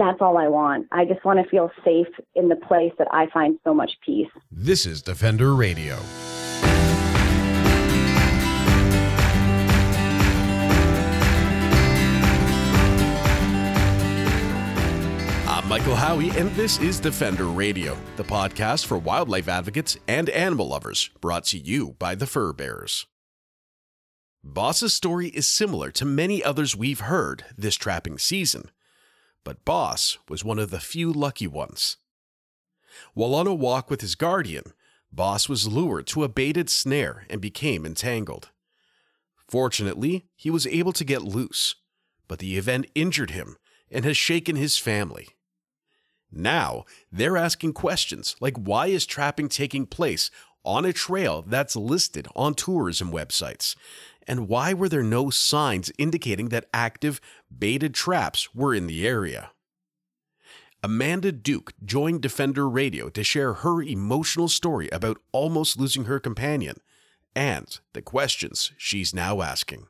that's all I want. I just want to feel safe in the place that I find so much peace. This is Defender Radio. I'm Michael Howie, and this is Defender Radio, the podcast for wildlife advocates and animal lovers, brought to you by the Fur-Bearers. Boss's story is similar to many others we've heard this trapping season, but Boss was one of the few lucky ones. While on a walk with his guardian, Boss was lured to a baited snare and became entangled. Fortunately, he was able to get loose, but the event injured him and has shaken his family. Now, they're asking questions like why is trapping taking place on a trail that's listed on tourism websites? And why were there no signs indicating that active, baited traps were in the area? Amanda Duke joined Defender Radio to share her emotional story about almost losing her companion and the questions she's now asking.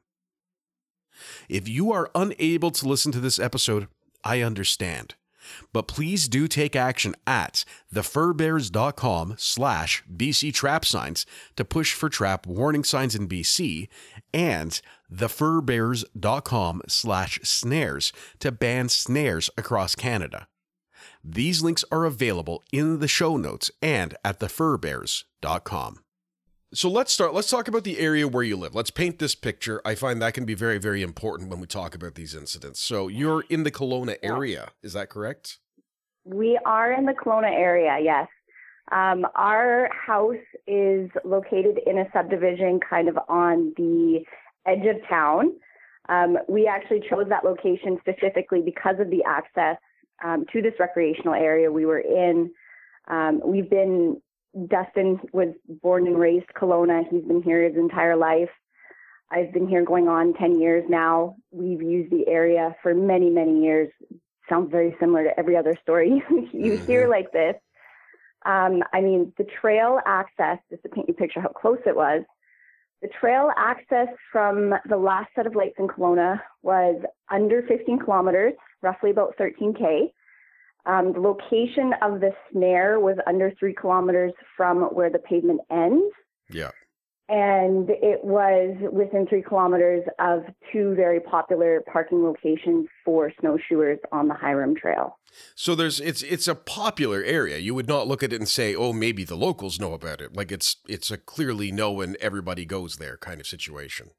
If you are unable to listen to this episode, I understand. But please do take action at thefurbears.com/BC trap signs to push for trap warning signs in BC and thefurbears.com/snares to ban snares across Canada. These links are available in the show notes and at thefurbears.com. So let's start. Let's talk about the area where you live. Let's paint this picture. I find that can be very, very important when we talk about these incidents. So you're in the Kelowna area. Is that correct? We are in the Kelowna area, yes. Our house is located in a subdivision kind of on the edge of town. We actually chose that location specifically because of the access to this recreational area we were in. Dustin was born and raised Kelowna. He's been here his entire life. I've been here going on 10 years now. We've used the area for many, many years. Sounds very similar to every other story you hear like this. The trail access, just to paint you a picture how close it was, the trail access from the last set of lakes in Kelowna was under 15 kilometers, roughly about 13K. The location of the snare was under 3 kilometers from where the pavement ends. Yeah. And it was within 3 kilometers of two very popular parking locations for snowshoers on the High Rim Trail. So it's a popular area. You would not look at it and say, oh, maybe the locals know about it. Like it's a clearly known, everybody goes there kind of situation.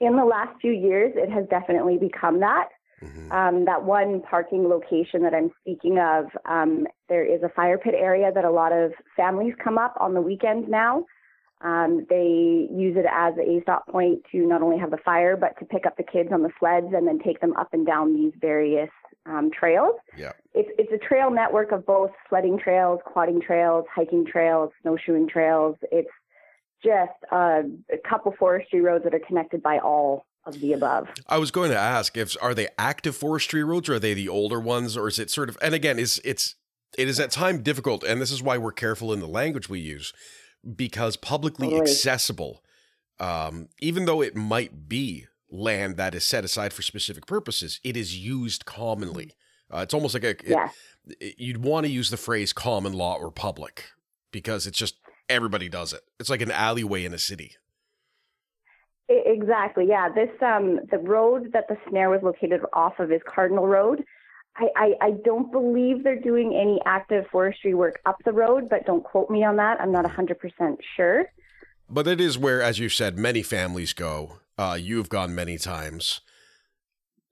In the last few years, it has definitely become that. Mm-hmm. That one parking location that I'm speaking of, there is a fire pit area that a lot of families come up on the weekends now. They use it as a stop point to not only have the fire, but to pick up the kids on the sleds and then take them up and down these various trails. Yeah. It's a trail network of both sledding trails, quadding trails, hiking trails, snowshoeing trails. It's just a couple forestry roads that are connected by all of the above. I was going to ask are they active forestry roads, or are they the older ones, or is it sort of, and again, it is at times difficult, and this is why we're careful in the language we use, because publicly accessible, even though it might be land that is set aside for specific purposes, it is used commonly. It's almost like you'd want to use the phrase common law or public, because it's just everybody does it. It's like an alleyway in a city. Exactly. Yeah. This, the road that the snare was located off of is Cardinal Road. I don't believe they're doing any active forestry work up the road, but don't quote me on that. I'm not 100% sure. But it is where, as you said, many families go. You've gone many times.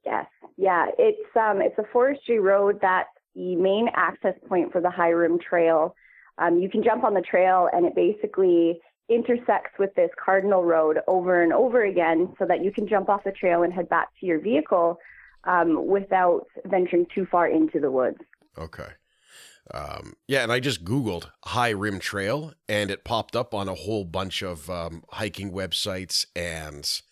Yes. Yeah. It's a forestry road that the main access point for the High Rim Trail. You can jump on the trail and it basically intersects with this Cardinal Road over and over again, so that you can jump off the trail and head back to your vehicle without venturing too far into the woods. Okay. And I just Googled High Rim Trail, and it popped up on a whole bunch of hiking websites and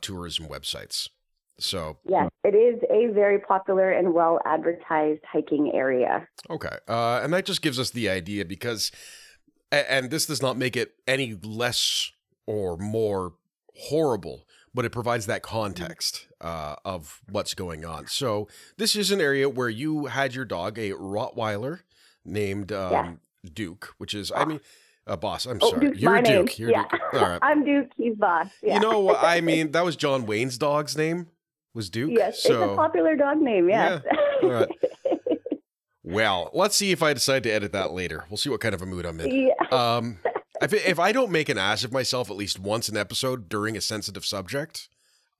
tourism websites. So yes, it is a very popular and well advertised hiking area. Okay. And that just gives us the idea, because and this does not make it any less or more horrible, but it provides that context of what's going on. So this is an area where you had your dog, a Rottweiler named Duke, which is, I mean, Boss. I'm sorry. Duke's You're Duke. Name. You're yeah. Duke. All right. I'm Duke. He's Boss. Yeah. You know, I mean, that was John Wayne's dog's name was Duke. Yes, so, it's a popular dog name. Yes. Yeah. All right. Well, let's see if I decide to edit that later. We'll see what kind of a mood I'm in. Yeah. If I don't make an ass of myself at least once an episode during a sensitive subject,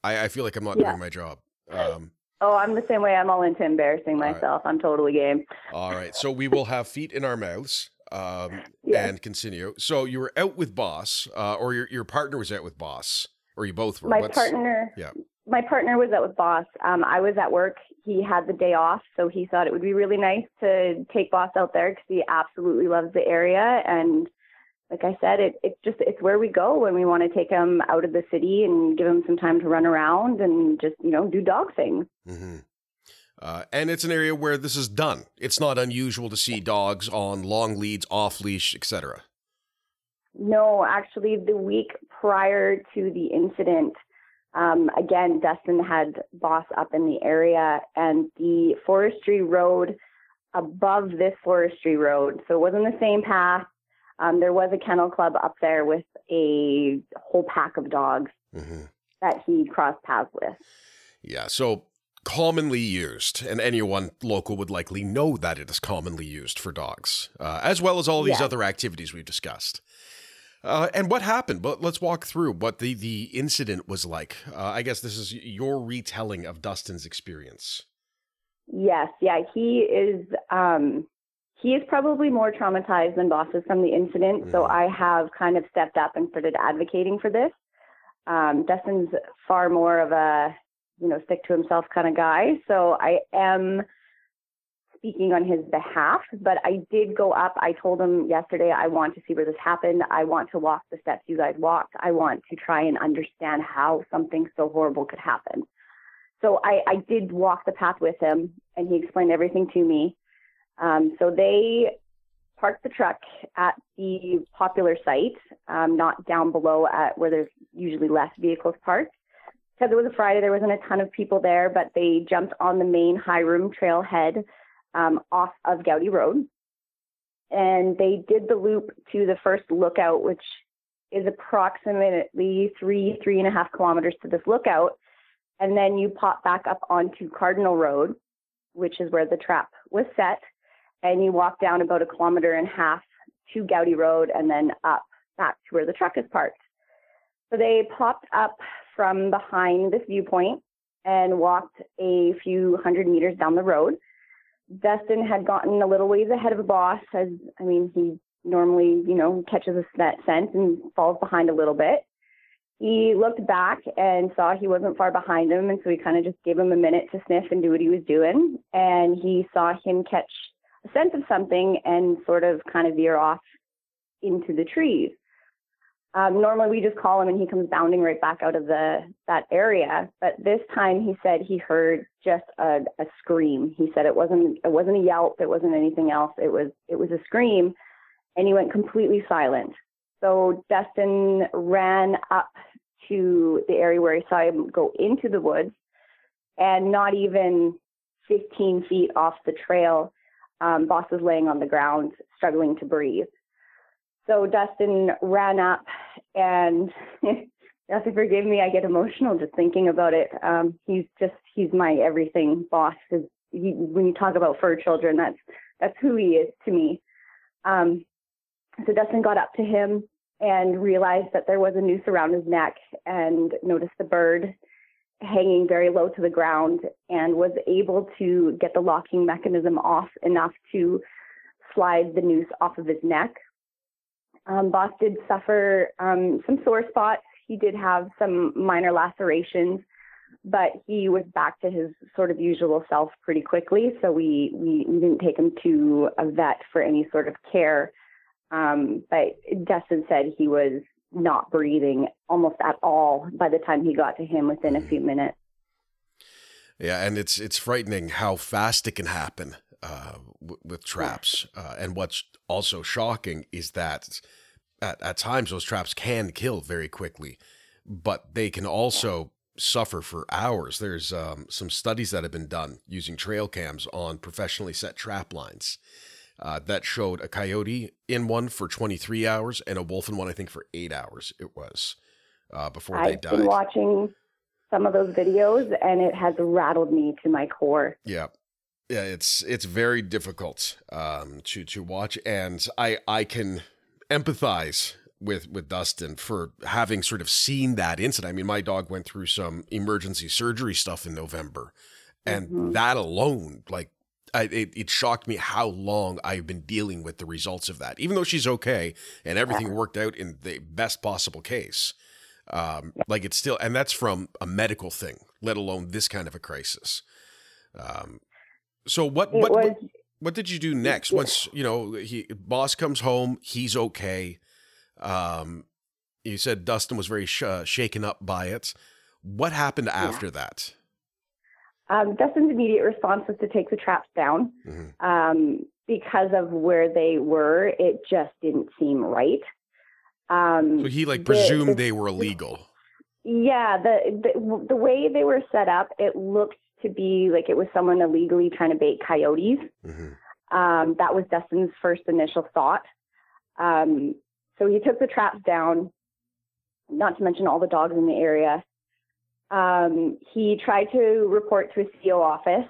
I feel like I'm not doing my job. I'm the same way. I'm all into embarrassing myself. Right. I'm totally game. All right. So we will have feet in our mouths and continue. So you were out with Boss, or your partner was out with Boss, or you both were. My partner was out with Boss. I was at work. He had the day off, so he thought it would be really nice to take Boss out there because he absolutely loves the area. And like I said, it's where we go when we want to take him out of the city and give him some time to run around and just, you know, do dog things. Mm-hmm. And it's an area where this is done. It's not unusual to see dogs on long leads, off leash, etc. No, actually, the week prior to the incident, again, Dustin had Boss up in the area, and the forestry road above this forestry road, so it wasn't the same path. There was a kennel club up there with a whole pack of dogs that he crossed paths with. Yeah, so commonly used, and anyone local would likely know that it is commonly used for dogs, as well as all these other activities we've discussed. And what happened? But let's walk through what the incident was like. I guess this is your retelling of Dustin's experience. Yes. Yeah. He is probably more traumatized than Boss is from the incident. Mm. So I have kind of stepped up and started advocating for this. Dustin's far more of a, you know, stick to himself kind of guy. So I am speaking on his behalf, but I did go up. I told him yesterday, I want to see where this happened. I want to walk the steps you guys walked. I want to try and understand how something so horrible could happen. So I did walk the path with him, and he explained everything to me. So they parked the truck at the popular site, not down below at where there's usually less vehicles parked. Because it was a Friday, there wasn't a ton of people there, but they jumped on the main High Rim Trail head off of Gowdy Road, and they did the loop to the first lookout, which is approximately three and a half kilometers to this lookout, and then you pop back up onto Cardinal Road, which is where the trap was set, and you walk down about 1.5 kilometers to Gowdy Road, and then up back to where the truck is parked. So they popped up from behind this viewpoint and walked a few hundred meters down the road. Dustin had gotten a little ways ahead of Boss, he normally, you know, catches that scent and falls behind a little bit. He looked back and saw he wasn't far behind him, and so he kind of just gave him a minute to sniff and do what he was doing. And he saw him catch a scent of something and sort of kind of veer off into the trees. Normally we just call him and he comes bounding right back out of that area. But this time he said he heard just a scream. He said it wasn't a yelp. It wasn't anything else. It was a scream, and he went completely silent. So Dustin ran up to the area where he saw him go into the woods, and not even 15 feet off the trail, Boss was laying on the ground, struggling to breathe. So Dustin ran up, and Dustin, forgive me, I get emotional just thinking about it. He's my everything, Boss. When you talk about fur children, that's who he is to me. So Dustin got up to him and realized that there was a noose around his neck, and noticed the bird hanging very low to the ground, and was able to get the locking mechanism off enough to slide the noose off of his neck. Boss did suffer some sore spots. He did have some minor lacerations, but he was back to his sort of usual self pretty quickly. So we didn't take him to a vet for any sort of care. But Dustin said he was not breathing almost at all by the time he got to him within a few minutes. Yeah, and it's frightening how fast it can happen. With traps. And what's also shocking is that at times those traps can kill very quickly. but they can also suffer for hours. There's some studies that have been done using trail cams on professionally set trap lines that showed a coyote in one for 23 hours and a wolf in one, I think, for 8 hours it was before they died. I've been watching some of those videos, and it has rattled me to my core. Yeah. Yeah, it's very difficult to watch, and I can empathize with Dustin for having sort of seen that incident. I mean, my dog went through some emergency surgery stuff in November, and that alone, like, it shocked me how long I've been dealing with the results of that. Even though she's okay and everything worked out in the best possible case, like it's still, and that's from a medical thing, let alone this kind of a crisis. So what did you do next? Once, you know, boss comes home, he's okay. You said Dustin was very shaken up by it. What happened after that? Dustin's immediate response was to take the traps down. Because of where they were, it just didn't seem right. So he presumed they were illegal. Yeah. The way they were set up, it looked to be like it was someone illegally trying to bait coyotes. That was Dustin's first initial thought. So he took the traps down, not to mention all the dogs in the area. He tried to report to his CO office.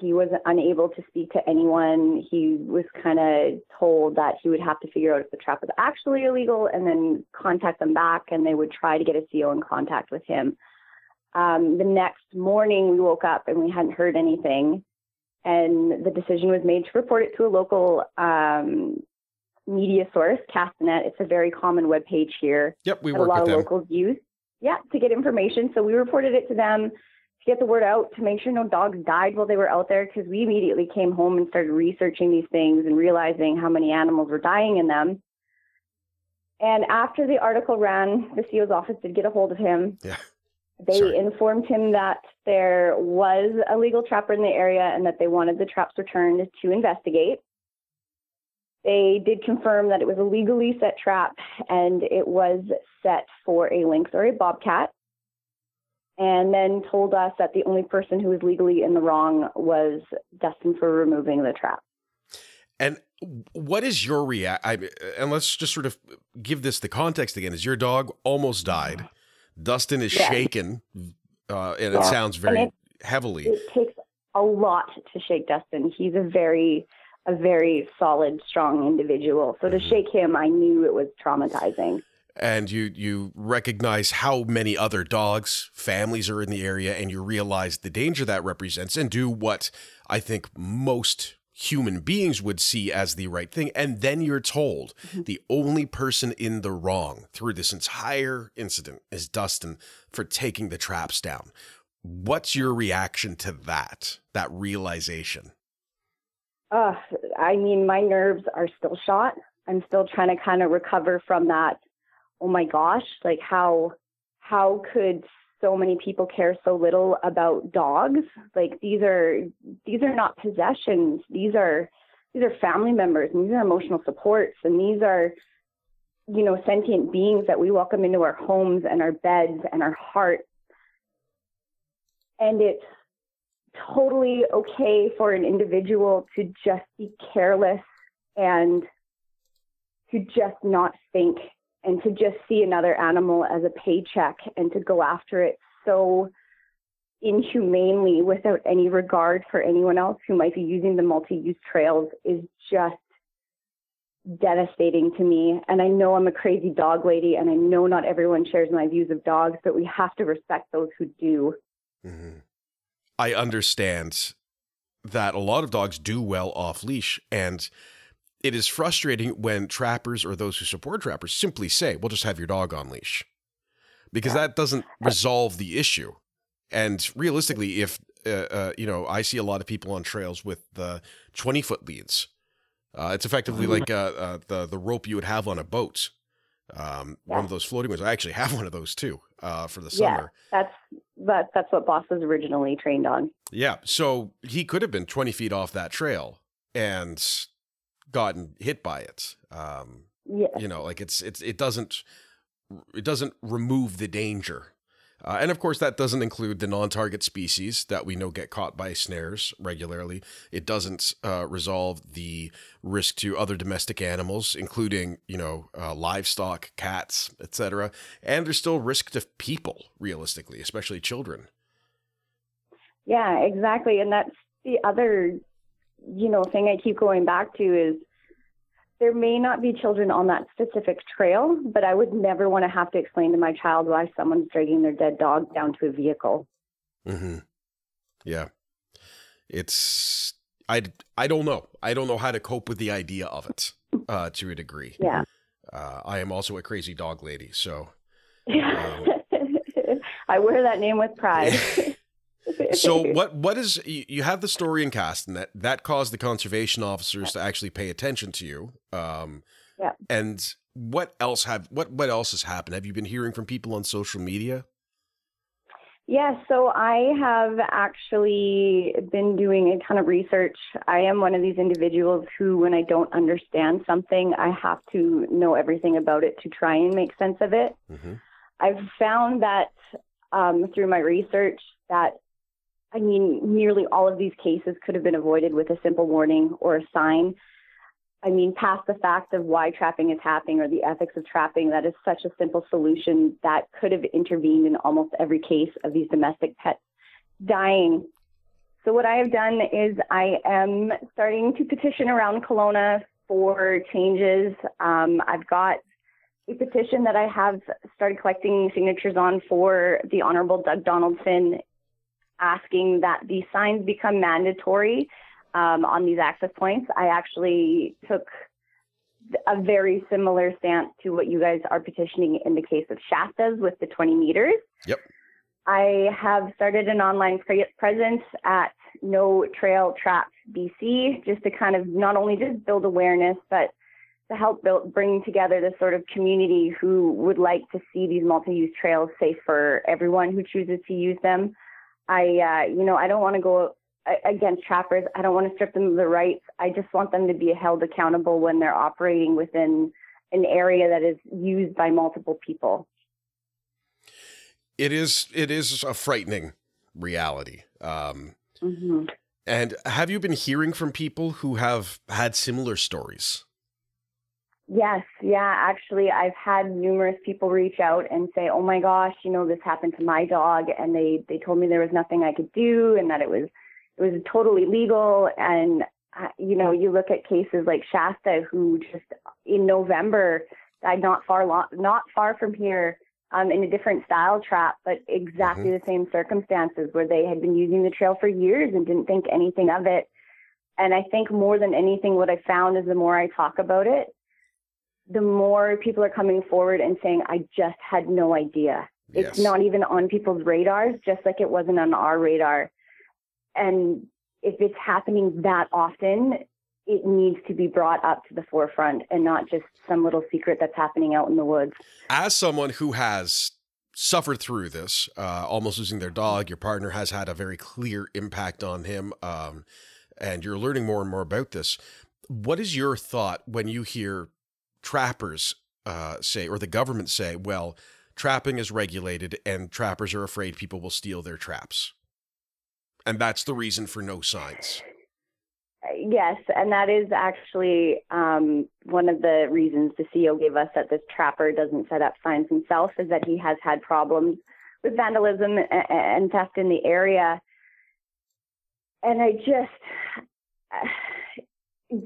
He was unable to speak to anyone. He was kind of told that he would have to figure out if the trap was actually illegal and then contact them back, and they would try to get a CO in contact with him. The next morning we woke up and we hadn't heard anything, and the decision was made to report it to a local media source, Castanet. It's a very common webpage here. Yep, we work with them. A lot of locals use to get information. So we reported it to them to get the word out, to make sure no dogs died while they were out there, because we immediately came home and started researching these things and realizing how many animals were dying in them. And after the article ran, the CO's office did get a hold of him. Yeah. They informed him that there was a legal trapper in the area and that they wanted the traps returned to investigate. They did confirm that it was a legally set trap, and it was set for a lynx or a bobcat, and then told us that the only person who was legally in the wrong was Dustin for removing the trap. And what is your reaction? And let's just sort of give this the context again, is your dog almost died. Dustin is shaken, and it sounds very heavily. It takes a lot to shake Dustin. He's a very solid, strong individual. So to shake him, I knew it was traumatizing. And you recognize how many other dogs, families are in the area, and you realize the danger that represents, and do what I think most human beings would see as the right thing. And then you're told the only person in the wrong through this entire incident is Dustin for taking the traps down. What's your reaction to that realization? I mean, my nerves are still shot. I'm still trying to kind of recover from that. Oh my gosh, like how could so many people care so little about dogs? Like these are not possessions. These are family members, and these are emotional supports, and these are, you know, sentient beings that we welcome into our homes and our beds and our hearts. And it's totally okay for an individual to just be careless and to just not think, and to just see another animal as a paycheck and to go after it so inhumanely without any regard for anyone else who might be using the multi-use trails is just devastating to me. And I know I'm a crazy dog lady, and I know not everyone shares my views of dogs, but we have to respect those who do. Mm-hmm. I understand that a lot of dogs do well off leash, and it is frustrating when trappers or those who support trappers simply say, well, just have your dog on leash, because that doesn't resolve the issue. And realistically, if, you know, I see a lot of people on trails with the 20-foot leads. It's effectively like the rope you would have on a boat, one of those floating ones. I actually have one of those, too, for the summer. That's what Boss was originally trained on. Yeah. So he could have been 20 feet off that trail and gotten hit by it. You know, like it doesn't remove the danger. And of course, that doesn't include the non-target species that we know get caught by snares regularly. It doesn't resolve the risk to other domestic animals, including, livestock, cats, etc. And there's still risk to people, realistically, especially children. Yeah, exactly. And that's the other, thing I keep going back to is there may not be children on that specific trail, but I would never want to have to explain to my child why someone's dragging their dead dog down to a vehicle. Mm-hmm. Yeah. I don't know. I don't know how to cope with the idea of it to a degree. Yeah. I am also a crazy dog lady, so. I wear that name with pride. So what is, you have the story in Castanet that caused the conservation officers to actually pay attention to you. Yeah. And what else has happened? Have you been hearing from people on social media? Yeah. So I have actually been doing a ton of research. I am one of these individuals who, when I don't understand something, I have to know everything about it to try and make sense of it. Mm-hmm. I've found that through my research that nearly all of these cases could have been avoided with a simple warning or a sign. Past the fact of why trapping is happening or the ethics of trapping, that is such a simple solution that could have intervened in almost every case of these domestic pets dying. So what I have done is I am starting to petition around Kelowna for changes. I've got a petition that I have started collecting signatures on for the Honorable Doug Donaldson, asking that these signs become mandatory on these access points. I actually took a very similar stance to what you guys are petitioning in the case of Shasta's with the 20 meters. Yep. I have started an online presence at No Trail Traps BC, just to kind of not only just build awareness, but to help bring together this sort of community who would like to see these multi-use trails safe for everyone who chooses to use them. I don't want to go against trappers. I don't want to strip them of their rights. I just want them to be held accountable when they're operating within an area that is used by multiple people. It is a frightening reality. Mm-hmm. And have you been hearing from people who have had similar stories? Yes. Yeah. Actually, I've had numerous people reach out and say, oh my gosh, this happened to my dog. And they told me there was nothing I could do and that it was totally legal. And, you look at cases like Shasta, who just in November died not far from here in a different style trap, but exactly mm-hmm. the same circumstances where they had been using the trail for years and didn't think anything of it. And I think more than anything, what I found is the more I talk about it, the more people are coming forward and saying, I just had no idea. Yes. It's not even on people's radars, just like it wasn't on our radar. And if it's happening that often, it needs to be brought up to the forefront and not just some little secret that's happening out in the woods. As someone who has suffered through this, almost losing their dog, your partner has had a very clear impact on him, and you're learning more and more about this. What is your thought when you hear trappers say, or the government say, well, trapping is regulated and trappers are afraid people will steal their traps, and that's the reason for no signs? Yes, and that is actually one of the reasons the CEO gave us, that this trapper doesn't set up signs himself, is that he has had problems with vandalism and theft in the area. And I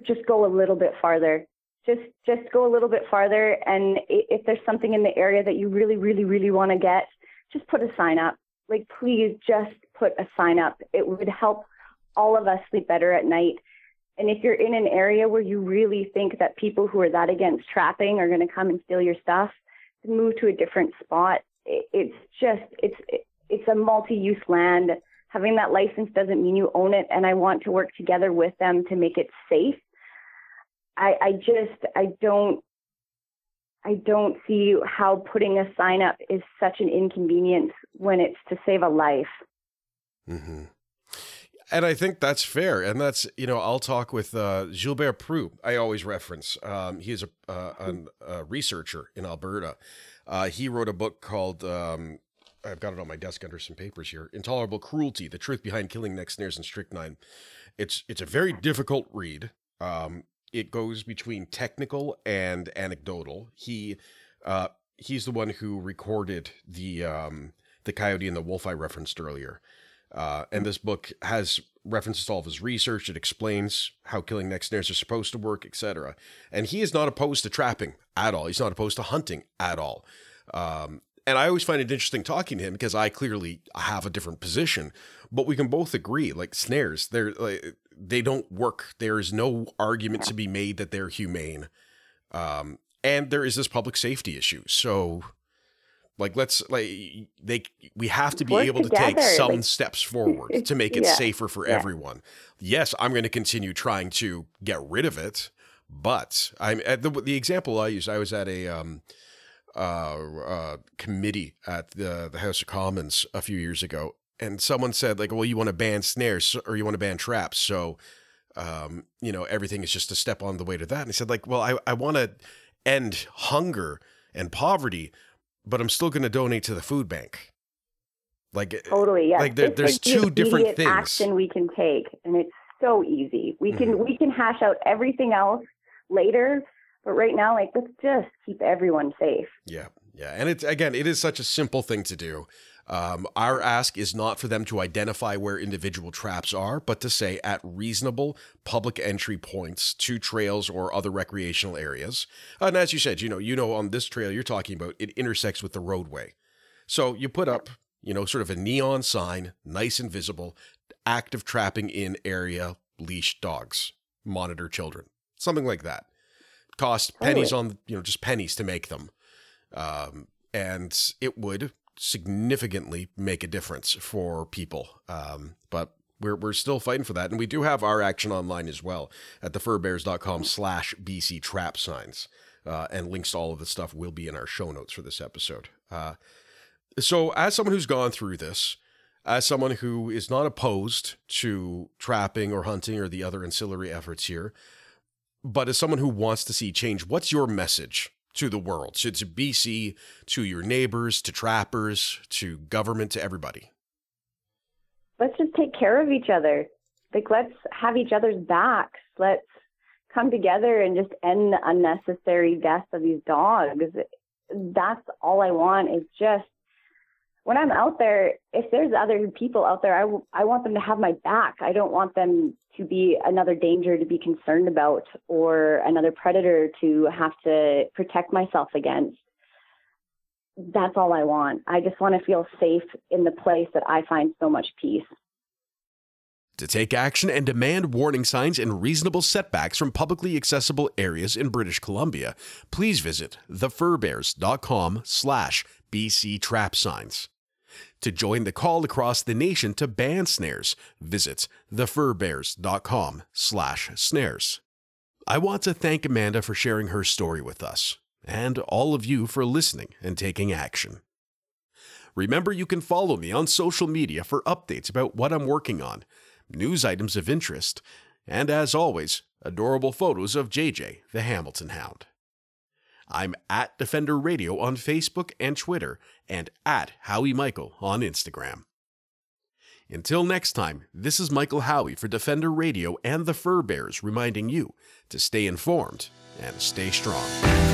just go a little bit farther. Just go a little bit farther, and if there's something in the area that you really, really, really want to get, just put a sign up. Like, please just put a sign up. It would help all of us sleep better at night. And if you're in an area where you really think that people who are that against trapping are going to come and steal your stuff, move to a different spot. It's a multi-use land. Having that license doesn't mean you own it, and I want to work together with them to make it safe. I don't see how putting a sign up is such an inconvenience when it's to save a life. Mm-hmm. And I think that's fair. And that's, you know, I'll talk with Gilbert Proulx, I always reference. He is a researcher in Alberta. He wrote a book called, I've got it on my desk under some papers here, Intolerable Cruelty: The Truth Behind Killing Neck Snares and Strychnine. It's a very difficult read. It goes between technical and anecdotal. He's the one who recorded the coyote and the wolf I referenced earlier. And this book has references to all of his research. It explains how killing neck snares are supposed to work, etc. And he is not opposed to trapping at all. He's not opposed to hunting at all. And I always find it interesting talking to him because I clearly have a different position, but we can both agree, like, snares, they don't work. There is no argument to be made that they're humane. And there is this public safety issue. So, like, we have to be able to take some steps forward to make it safer for everyone. Yes, I'm going to continue trying to get rid of it, but I'm at the example I used. I was at a committee at the House of Commons a few years ago, and someone said, like, well, you want to ban snares or you want to ban traps, so you know, everything is just a step on the way to that. And I said, like, well, I want to end hunger and poverty, but I'm still going to donate to the food bank. Like, totally, yeah. Like, there's two different things. Action we can take, and it's so easy. We can hash out everything else later. But right now, like, let's just keep everyone safe. Yeah, yeah. And it's, again, it is such a simple thing to do. Our ask is not for them to identify where individual traps are, but to say at reasonable public entry points to trails or other recreational areas. And as you said, you know, on this trail you're talking about, it intersects with the roadway. So you put up, you know, sort of a neon sign, nice and visible, active trapping in area, leash dogs, monitor children, something like that. Cost pennies on, you know, just pennies to make them. And it would significantly make a difference for people. But we're still fighting for that. And we do have our action online as well at thefurbears.com/BC trap signs. And links to all of the stuff will be in our show notes for this episode. So as someone who's gone through this, as someone who is not opposed to trapping or hunting or the other ancillary efforts here, but as someone who wants to see change, what's your message to the world, to BC, to your neighbors, to trappers, to government, to everybody? Let's just take care of each other. Like, let's have each other's backs. Let's come together and just end the unnecessary death of these dogs. That's all I want, is just, when I'm out there, if there's other people out there, I want them to have my back. I don't want them to be another danger to be concerned about, or another predator to have to protect myself against. That's all I want. I just want to feel safe in the place that I find so much peace. To take action and demand warning signs and reasonable setbacks from publicly accessible areas in British Columbia, please visit thefurbears.com/BC trap signs. To join the call across the nation to ban snares, visit thefurbears.com/snares. I want to thank Amanda for sharing her story with us, and all of you for listening and taking action. Remember, you can follow me on social media for updates about what I'm working on, news items of interest, and, as always, adorable photos of JJ the Hamilton Hound. I'm at Defender Radio on Facebook and Twitter, and at Howie Michael on Instagram. Until next time, this is Michael Howie for Defender Radio and the Fur-Bearers, reminding you to stay informed and stay strong.